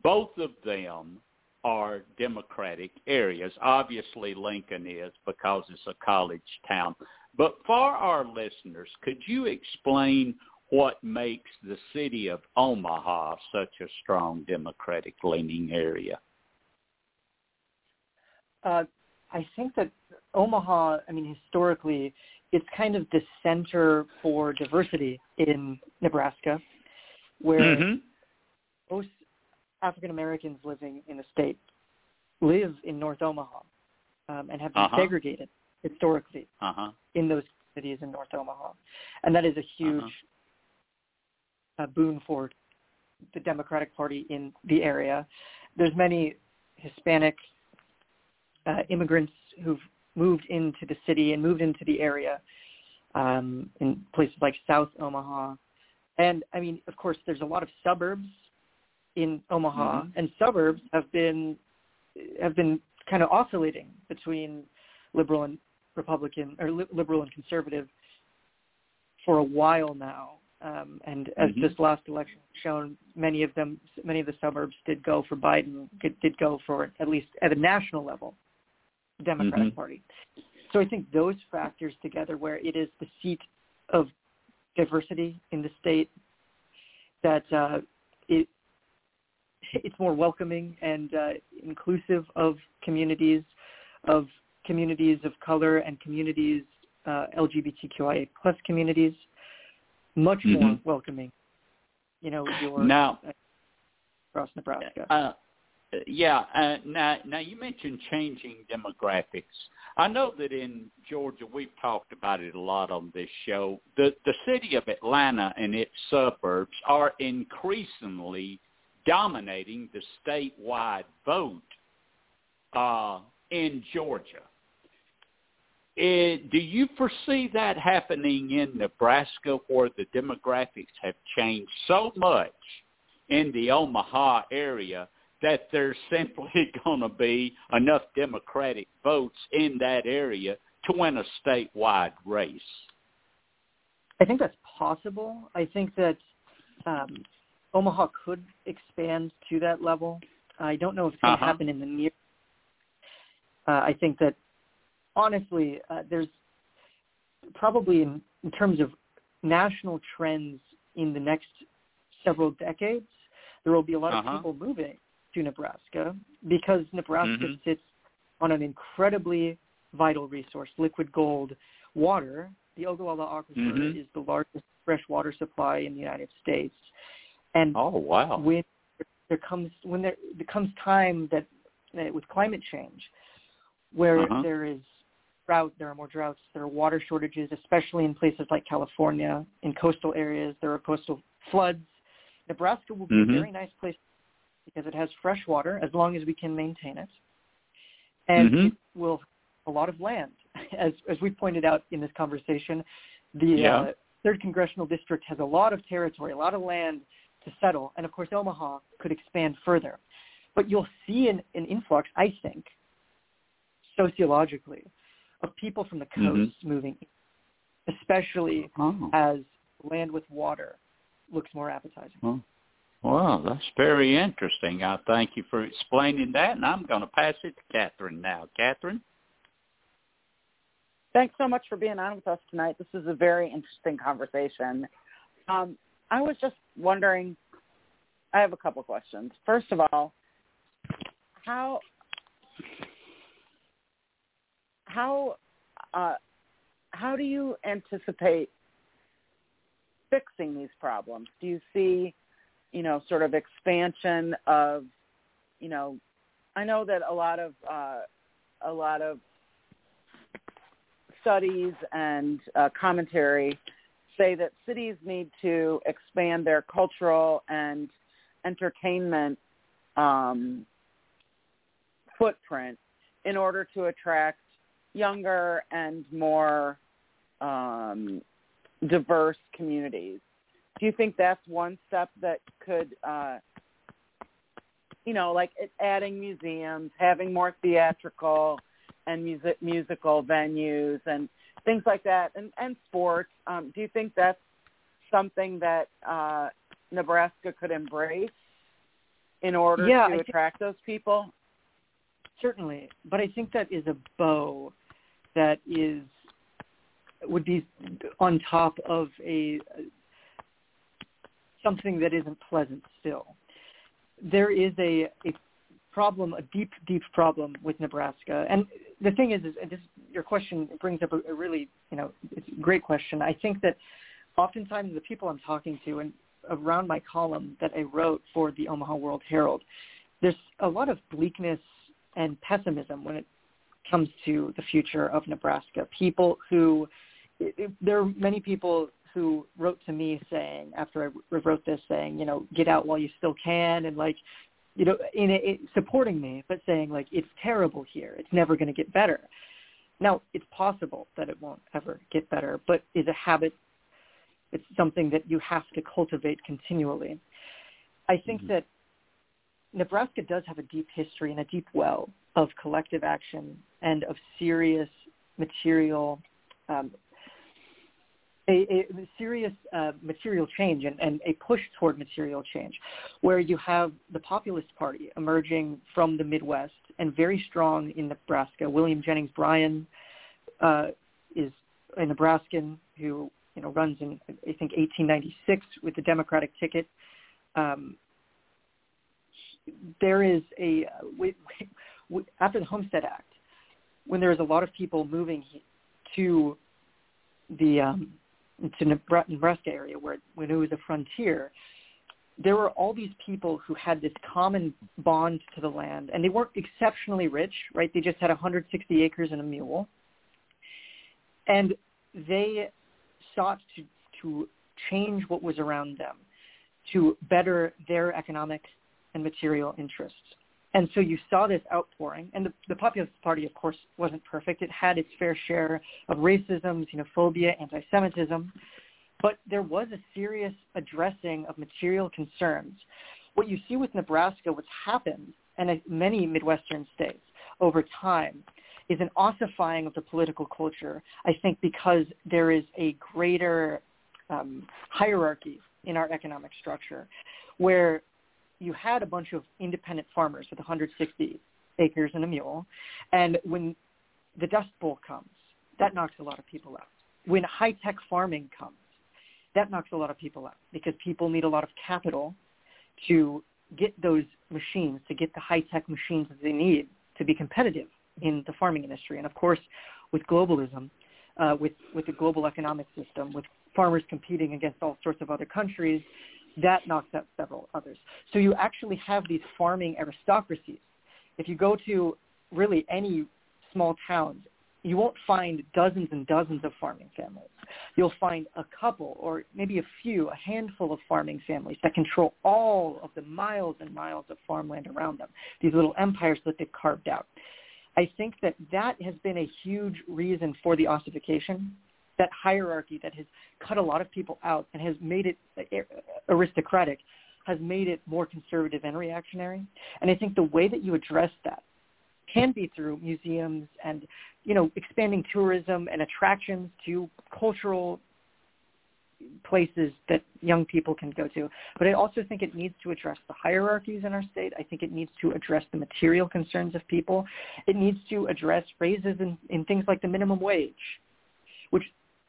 Both of them are Democratic areas. Obviously, Lincoln is because it's a college town. But for our listeners, could you explain what makes the city of Omaha such a strong Democratic-leaning area? I think that Omaha, historically, it's kind of the center for diversity in Nebraska, where most African-Americans living in the state live in North Omaha and have been segregated historically in those cities in North Omaha. And that is a huge boon for the Democratic Party in the area. There's many Hispanic immigrants who've moved into the city and moved into the area in places like South Omaha. And, of course, there's a lot of suburbs in Omaha, and suburbs have been kind of oscillating between liberal and Republican, or liberal and conservative for a while now. And as this last election shown, many of the suburbs did go for Biden, did go for, at least at a national level, the Democratic Party. So I think those factors together, where it is the seat of diversity in the state, that it's more welcoming and inclusive of communities of color and communities, LGBTQIA plus communities, much more welcoming, now, across Nebraska. Now you mentioned changing demographics. I know that in Georgia, we've talked about it a lot on this show. The city of Atlanta and its suburbs are increasingly dominating the statewide vote in Georgia. Do you foresee that happening in Nebraska, where the demographics have changed so much in the Omaha area that there's simply going to be enough Democratic votes in that area to win a statewide race? I think that's possible. I think that Omaha could expand to that level. I don't know if it's going to happen in the near. I think that, honestly, there's probably in terms of national trends in the next several decades, there will be a lot of people moving to Nebraska because Nebraska sits on an incredibly vital resource, liquid gold, water. The Ogallala Aquifer is the largest freshwater supply in the United States. And when there comes time that with climate change, where there is drought, there are more droughts, there are water shortages, especially in places like California, in coastal areas, there are coastal floods. Nebraska will be a very nice place because it has fresh water as long as we can maintain it. And it will have a lot of land. As we pointed out in this conversation, the 3rd Congressional District has a lot of territory, a lot of land to settle. And, of course, Omaha could expand further. But you'll see an influx, I think, sociologically, of people from the coast moving, especially as land with water looks more appetizing. Well, that's very interesting. I thank you for explaining that, and I'm going to pass it to Katherine now. Katherine? Thanks so much for being on with us tonight. This is a very interesting conversation. I was just wondering, I have a couple questions. First of all, how do you anticipate fixing these problems? Do you see, sort of expansion of, I know that a lot of studies and commentary say that cities need to expand their cultural and entertainment footprint in order to attract younger and more diverse communities. Do you think that's one step that could, like adding museums, having more theatrical and musical venues and things like that, and sports? Do you think that's something that Nebraska could embrace in order to attract those people? Certainly, but I think that is a bow that would be on top of something that isn't pleasant still. There is a problem, a deep, deep problem with Nebraska. And the thing is your question brings up a really, it's a great question. I think that oftentimes the people I'm talking to and around my column that I wrote for the Omaha World Herald, there's a lot of bleakness and pessimism when it comes to the future of Nebraska. There are many people who wrote to me saying, after I wrote this, saying, get out while you still can, and supporting me, but saying it's terrible here. It's never going to get better. Now, it's possible that it won't ever get better, but it's a habit. It's something that you have to cultivate continually. I think that Nebraska does have a deep history and a deep well of collective action and of serious material, material change and a push toward material change, where you have the Populist Party emerging from the Midwest and very strong in Nebraska. William Jennings Bryan is a Nebraskan who runs in, I think, 1896 with the Democratic ticket. There is after the Homestead Act, when there is a lot of people moving to the to Nebraska area when it was a frontier, there were all these people who had this common bond to the land, and they weren't exceptionally rich, right? They just had 160 acres and a mule, and they sought to change what was around them to better their economic and material interests. And so you saw this outpouring, and the Populist Party, of course, wasn't perfect. It had its fair share of racism, xenophobia, anti-Semitism, but there was a serious addressing of material concerns. What you see with Nebraska, what's happened, and many Midwestern states over time, is an ossifying of the political culture, I think because there is a greater hierarchy in our economic structure, where you had a bunch of independent farmers with 160 acres and a mule. And when the Dust Bowl comes, that knocks a lot of people out. When high-tech farming comes, that knocks a lot of people out because people need a lot of capital to get those machines, to get the high-tech machines that they need to be competitive in the farming industry. And, of course, with globalism, with the global economic system, with farmers competing against all sorts of other countries, that knocks out several others. So you actually have these farming aristocracies. If you go to really any small towns, you won't find dozens and dozens of farming families. You'll find a couple or maybe a few, a handful of farming families that control all of the miles and miles of farmland around them, these little empires that they've carved out. I think that has been a huge reason for the ossification that hierarchy that has cut a lot of people out and has made it aristocratic, has made it more conservative and reactionary. And I think the way that you address that can be through museums and, you know, expanding tourism and attractions to cultural places that young people can go to. But I also think it needs to address the hierarchies in our state. I think it needs to address the material concerns of people. It needs to address raises in things like the minimum wage, which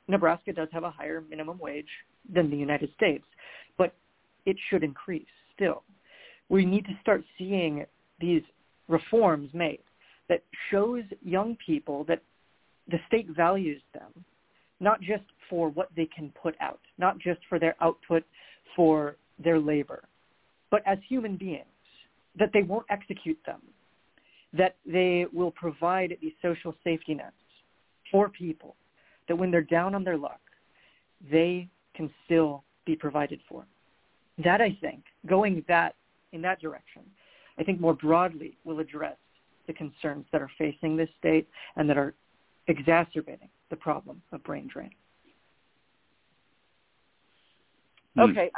Nebraska does have a higher minimum wage than the United States, but it should increase still. We need to start seeing these reforms made that shows young people that the state values them, not just for what they can put out, not just for their output, for their labor, but as human beings, that they won't execute them, that they will provide these social safety nets for people, that when they're down on their luck, they can still be provided for. That, I think, going that in that direction, I think more broadly will address the concerns that are facing this state and that are exacerbating the problem of brain drain. Okay,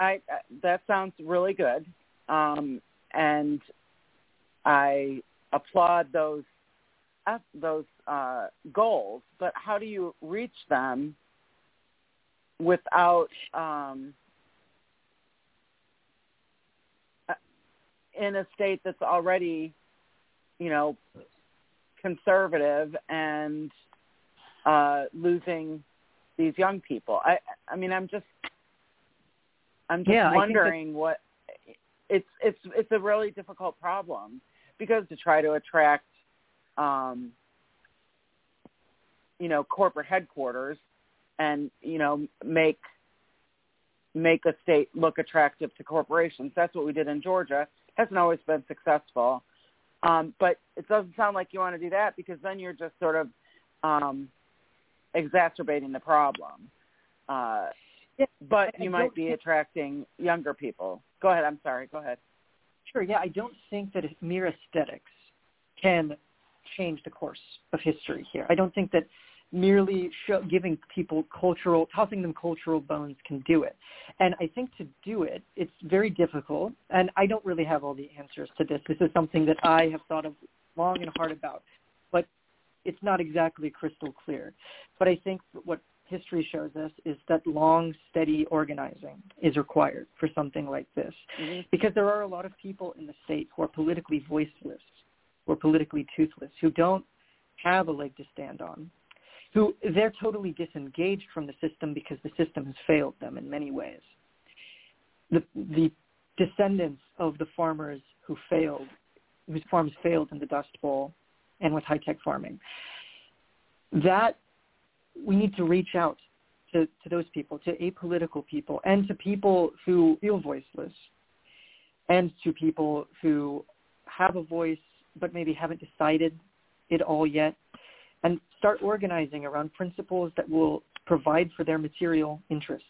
that sounds really good, and I applaud those goals. But how do you reach them without in a state that's already, you know, conservative and losing these young people? I'm just wondering what it's a really difficult problem, because to try to attract, corporate headquarters and, make a state look attractive to corporations. That's what we did in Georgia. Hasn't always been successful. But it doesn't sound like you want to do that, because then you're just sort of exacerbating the problem. But you might be attracting younger people. Go ahead. I'm sorry. Go ahead. Sure. Yeah, I don't think that mere aesthetics can change the course of history here. I don't think that merely giving people tossing them cultural bones can do it. And I think to do it, it's very difficult. And I don't really have all the answers to this. This is something that I have thought of long and hard about, but it's not exactly crystal clear. But I think what history shows us is that long, steady organizing is required for something like this, mm-hmm. because there are a lot of people in the state who are politically voiceless, who are politically toothless, who don't have a leg to stand on, who they're totally disengaged from the system because the system has failed them in many ways. The descendants of the farmers who failed, whose farms failed in the Dust Bowl and with high-tech farming, that we need to reach out to those people, to apolitical people, and to people who feel voiceless, and to people who have a voice but maybe haven't decided it all yet, and start organizing around principles that will provide for their material interest,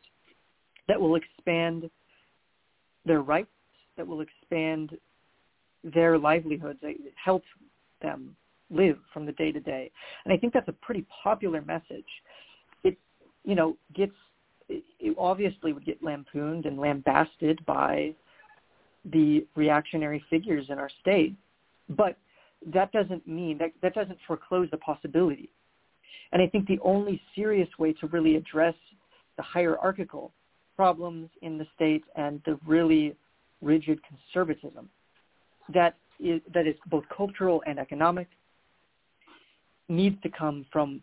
that will expand their rights, that will expand their livelihoods, help them live from the day to day. And I think that's a pretty popular message. It obviously would get lampooned and lambasted by the reactionary figures in our state, but that doesn't mean that doesn't foreclose the possibility. And I think the only serious way to really address the hierarchical problems in the state and the really rigid conservatism that is both cultural and economic needs to come from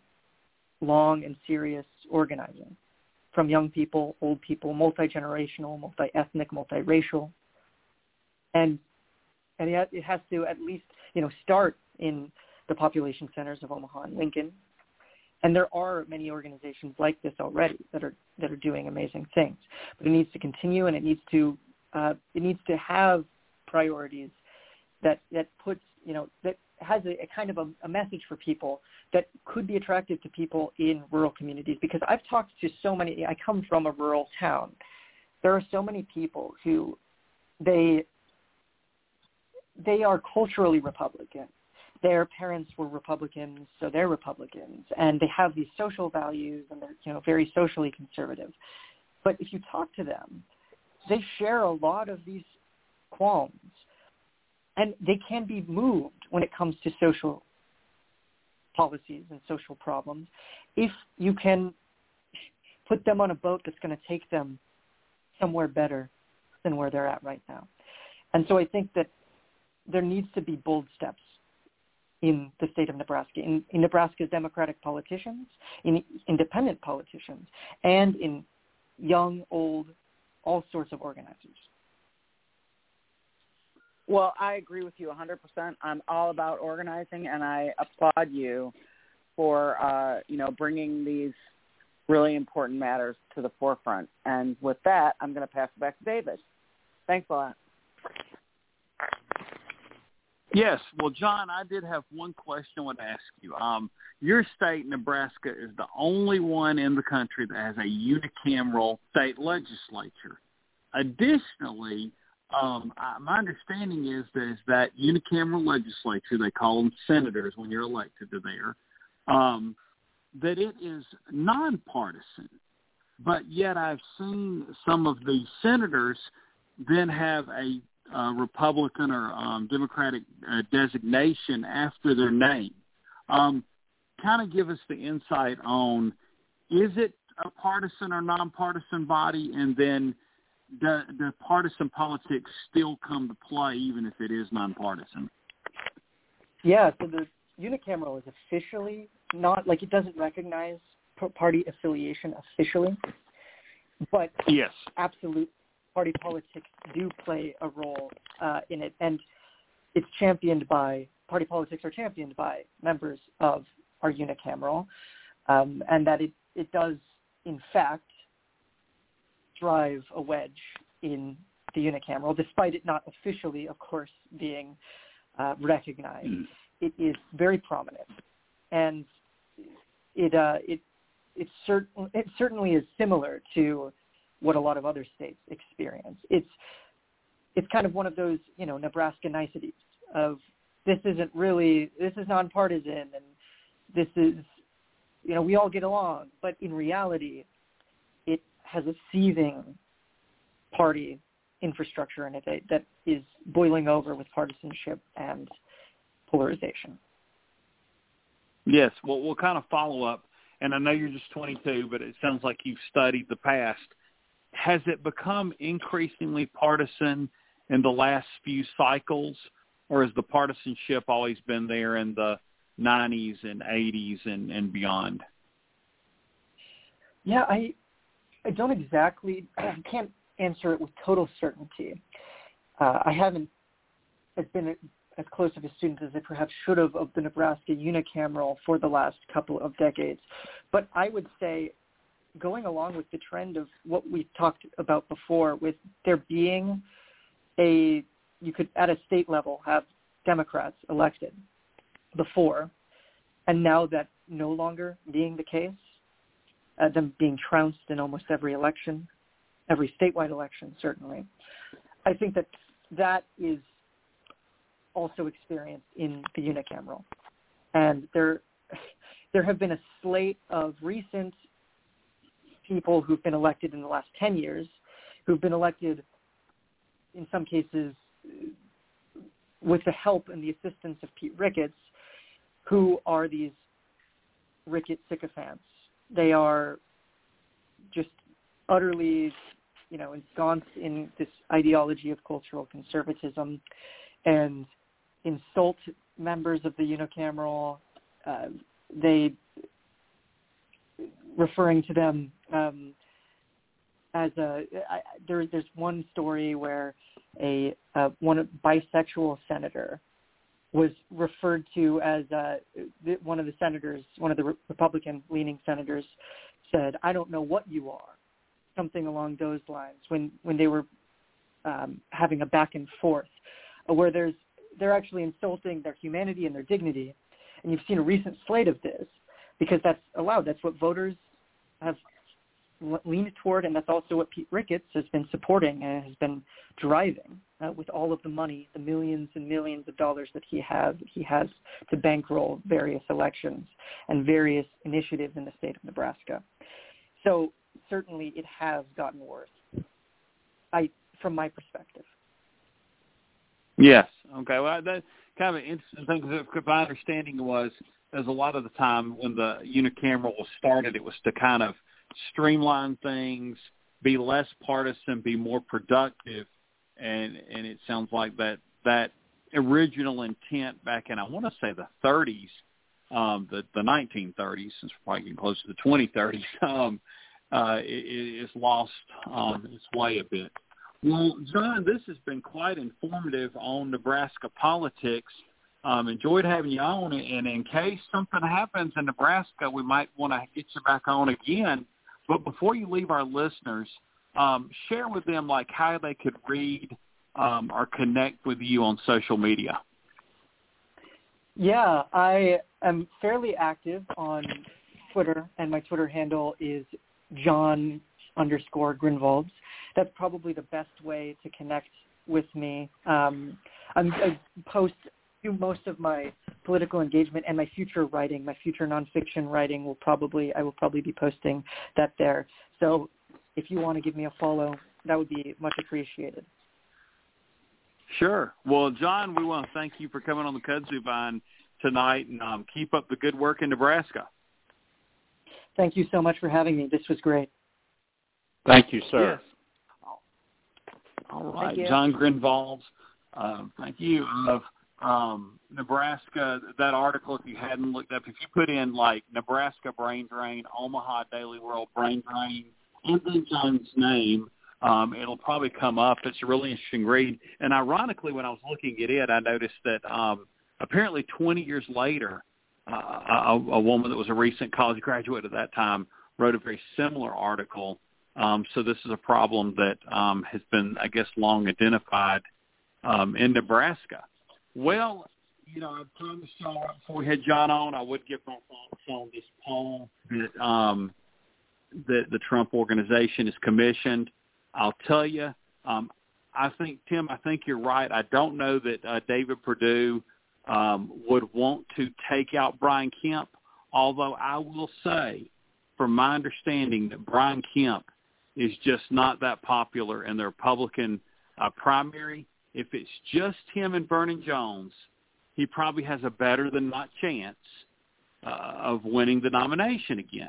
long and serious organizing, from young people, old people, multi-generational, multi-ethnic, multiracial. And it has to at least, start in the population centers of Omaha and Lincoln. And there are many organizations like this already that are doing amazing things. But it needs to continue, and it needs to have priorities that puts, that has a kind of a message for people that could be attractive to people in rural communities. Because I've talked to so many, I come from a rural town. There are so many people who they are culturally Republican. their parents were Republicans, so they're Republicans, and they have these social values, and they're, you know, very socially conservative. But if you talk to them, they share a lot of these qualms, and they can be moved when it comes to social policies and social problems if you can put them on a boat that's going to take them somewhere better than where they're at right now. And so I think that there needs to be bold steps in the state of Nebraska, in Nebraska's Democratic politicians, in independent politicians, and in young, old, all sorts of organizers. Well, I agree with you 100%. I'm all about organizing, and I applaud you for, bringing these really important matters to the forefront. And with that, I'm going to pass it back to David. Thanks a lot. Yes. Well, John, I did have one question I want to ask you. Your state, Nebraska, is the only one in the country that has a unicameral state legislature. Additionally, my understanding is that unicameral legislature, they call them senators when you're elected to there, that it is nonpartisan. But yet I've seen some of the senators then have a Republican or Democratic designation after their name. Kind of give us the insight on, is it a partisan or nonpartisan body, and then the partisan politics still come to play even if it is nonpartisan? Yeah, so the unicameral is officially not, like, it doesn't recognize party affiliation officially, but yes, absolutely, party politics do play a role in it, and it's championed by, party politics are championed by members of our unicameral, and that it does, in fact, drive a wedge in the unicameral, despite it not officially, of course, being recognized. Mm. It is very prominent, and it certainly is similar to what a lot of other states experience. It's kind of one of those, Nebraska niceties of this is nonpartisan, and this is, we all get along. But in reality, it has a seething party infrastructure in it that is boiling over with partisanship and polarization. Yes. Well, we'll kind of follow up. And I know you're just 22, but it sounds like you've studied the past. Has it become increasingly partisan in the last few cycles, or has the partisanship always been there in the 90s and 80s and beyond? Yeah, I don't exactly – I can't answer it with total certainty. I haven't been as close of a student as I perhaps should have of the Nebraska unicameral for the last couple of decades, but I would say – going along with the trend of what we talked about before, with there being you could at a state level have Democrats elected before, and now that no longer being the case, them being trounced in almost every election, every statewide election certainly, I think that is also experienced in the unicameral. And there have been a slate of recent people who've been elected in the last 10 years, who've been elected in some cases with the help and the assistance of Pete Ricketts, who are these Ricketts sycophants. They are just utterly, ensconced in this ideology of cultural conservatism and insult members of the unicameral. They referring to them there's one story where a bisexual senator was referred to as one of the Republican-leaning senators said, "I don't know what you are," something along those lines when they were having a back and forth, where they're actually insulting their humanity and their dignity. And you've seen a recent slate of this, because that's allowed. That's what voters have leaned toward, and that's also what Pete Ricketts has been supporting and has been driving with all of the money, the millions and millions of dollars that he has to bankroll various elections and various initiatives in the state of Nebraska. So certainly it has gotten worse, from my perspective. Yes. Okay. Well, that's kind of an interesting thing, because my understanding was, as a lot of the time when the unicameral was started, it was to kind of streamline things, be less partisan, be more productive, and it sounds like that original intent back in, I want to say, the 30s, the 1930s, since we're probably getting close to the 2030s, it's lost its way a bit. Well, John, this has been quite informative on Nebraska politics. Enjoyed having you on, and in case something happens in Nebraska, we might want to get you back on again. But before you leave our listeners, share with them like how they could read or connect with you on social media. Yeah, I am fairly active on Twitter, and my Twitter handle is John_Grinvalds. That's probably the best way to connect with me. I post most of my political engagement and my future writing, my future nonfiction writing I will probably be posting that there. So if you want to give me a follow, that would be much appreciated. Sure. Well, John, we want to thank you for coming on the Kudzu Vine tonight, and keep up the good work in Nebraska. Thank you so much for having me. This was great. Thank you, sir. Yes. All right. John Grinvalds, thank you. Of Nebraska, that article, if you hadn't looked up, if you put in like Nebraska brain drain, Omaha Daily World brain drain, and then John's name, it'll probably come up. It's a really interesting read. And ironically, when I was looking at it, I noticed that apparently 20 years later, a woman that was a recent college graduate at that time wrote a very similar article. So this is a problem that has been, I guess, long identified in Nebraska. Well, I promised y'all before we had John on, I would give my thoughts on this poll that the Trump organization has commissioned. I'll tell you, I think, Tim, I think you're right. I don't know that David Perdue would want to take out Brian Kemp, although I will say, from my understanding, that Brian Kemp is just not that popular in the Republican primary. If it's just him and Vernon Jones, he probably has a better than not chance of winning the nomination again.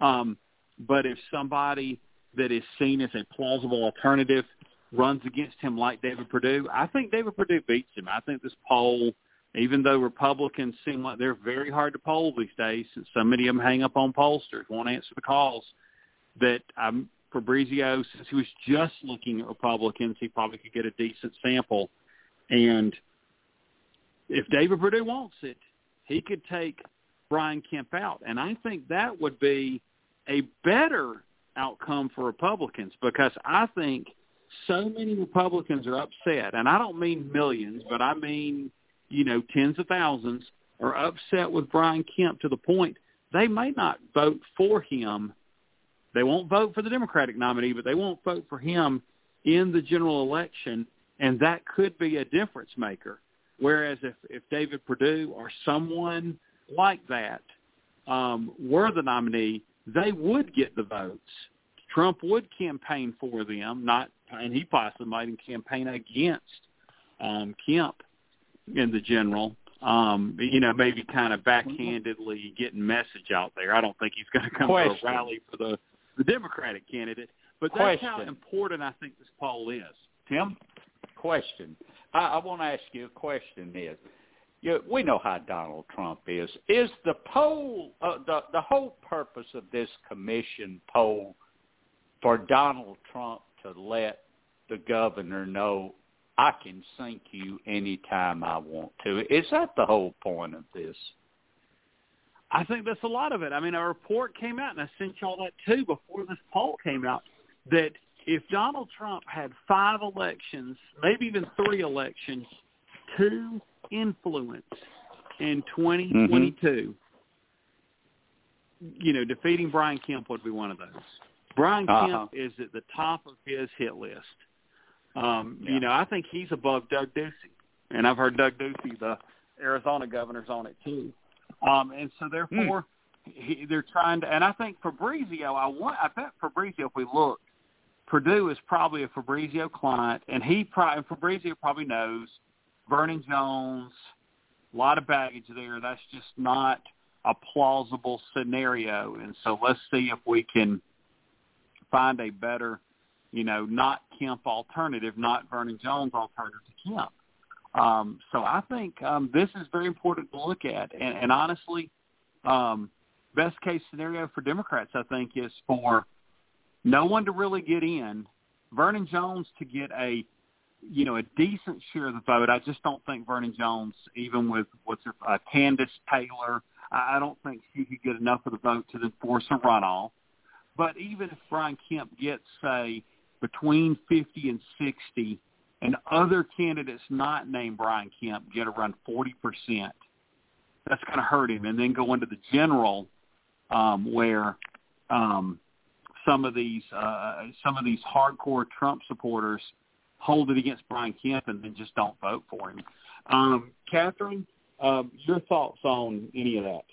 But if somebody that is seen as a plausible alternative runs against him like David Perdue, I think David Perdue beats him. I think this poll, even though Republicans seem like they're very hard to poll these days, since so many of them hang up on pollsters, won't answer the calls, that I'm Fabrizio, since he was just looking at Republicans, he probably could get a decent sample. And if David Perdue wants it, he could take Brian Kemp out. And I think that would be a better outcome for Republicans, because I think so many Republicans are upset. And I don't mean millions, but I mean, tens of thousands are upset with Brian Kemp to the point they may not vote for him. They won't vote for the Democratic nominee, but they won't vote for him in the general election, and that could be a difference maker. Whereas if David Perdue or someone like that were the nominee, they would get the votes. Trump would campaign for them, and he possibly might even campaign against Kemp in the general. Maybe kind of backhandedly getting message out there. I don't think he's going to come to a rally for the Democratic candidate. But that's how important I think this poll is. Tim? Question. I want to ask you a question. We know how Donald Trump is. Is the poll, the whole purpose of this commission poll for Donald Trump to let the governor know, I can sink you anytime I want to? Is that the whole point of this? I think that's a lot of it. I mean, a report came out, and I sent y'all that too before this poll came out, that if Donald Trump had 5 elections, maybe even 3 elections, to influence in 2022, defeating Brian Kemp would be one of those. Brian Kemp is at the top of his hit list. You know, I think he's above Doug Ducey, and I've heard Doug Ducey, the Arizona governor's on it too. And so therefore, they're trying to. And I think Fabrizio, I bet Fabrizio, if we look, Perdue is probably a Fabrizio client, and Fabrizio probably knows Vernon Jones. A lot of baggage there. That's just not a plausible scenario. And so let's see if we can find a better, you know, not Kemp alternative, not Vernon Jones alternative to Kemp. So I think this is very important to look at. And honestly, best case scenario for Democrats, I think, is for no one to really get in, Vernon Jones to get a, you know, a decent share of the vote. I just don't think Vernon Jones, even with Candace Taylor, I don't think she could get enough of the vote to then force a runoff. But even if Brian Kemp gets, say, between 50 and 60, and other candidates not named Brian Kemp get around 40%, that's going to hurt him. And then go into the general where some of these hardcore Trump supporters hold it against Brian Kemp and then just don't vote for him. Katherine, your thoughts on any of that?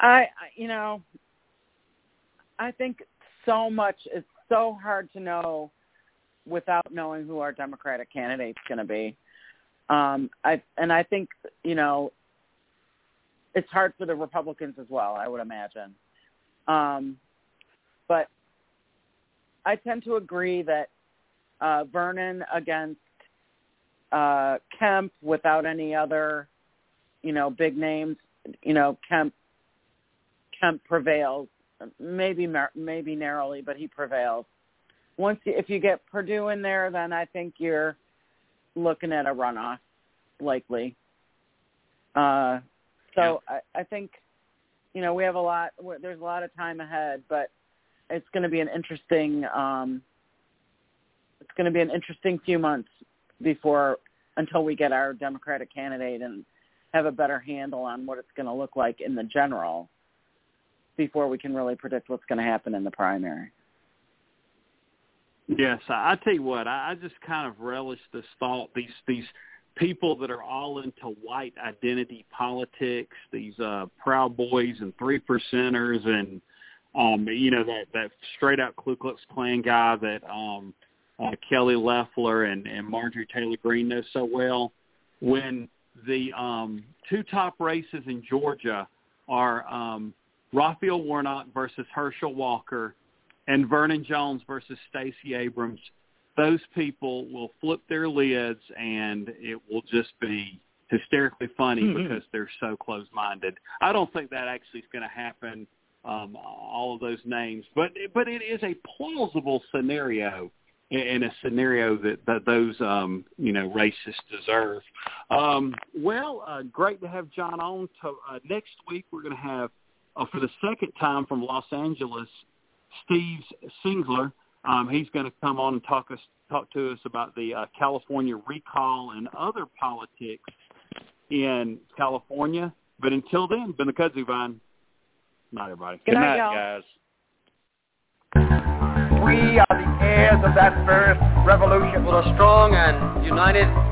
I think so much is so hard to know without knowing who our Democratic candidate's going to be. I think, you know, it's hard for the Republicans as well, I would imagine. But I tend to agree that Vernon against Kemp without any other, you know, big names, you know, Kemp prevails, maybe narrowly, but he prevails. If you get Perdue in there, then I think you're looking at a runoff, likely. I think, you know, we have there's a lot of time ahead, but it's going to be an interesting few months until we get our Democratic candidate and have a better handle on what it's going to look like in the general before we can really predict what's going to happen in the primary. Yes, I tell you what, I just kind of relish this thought, these people that are all into white identity politics, these Proud Boys and 3%ers and, you know, that straight-out Ku Klux Klan guy that Kelly Loeffler and Marjorie Taylor Greene know so well. When the two top races in Georgia are Raphael Warnock versus Herschel Walker and Vernon Jones versus Stacey Abrams, those people will flip their lids, and it will just be hysterically funny because they're so close-minded. I don't think that actually is going to happen, all of those names. But it is a plausible scenario, and a scenario that those, you know, racists deserve. Great to have John on. Next week we're going to have, for the second time from Los Angeles, Steve Singler. He's going to come on and talk to us about the California recall and other politics in California. But until then, been the Kudzu Vine. Good night, everybody. Good night, guys. We are the heirs of that first revolution. Will a strong and united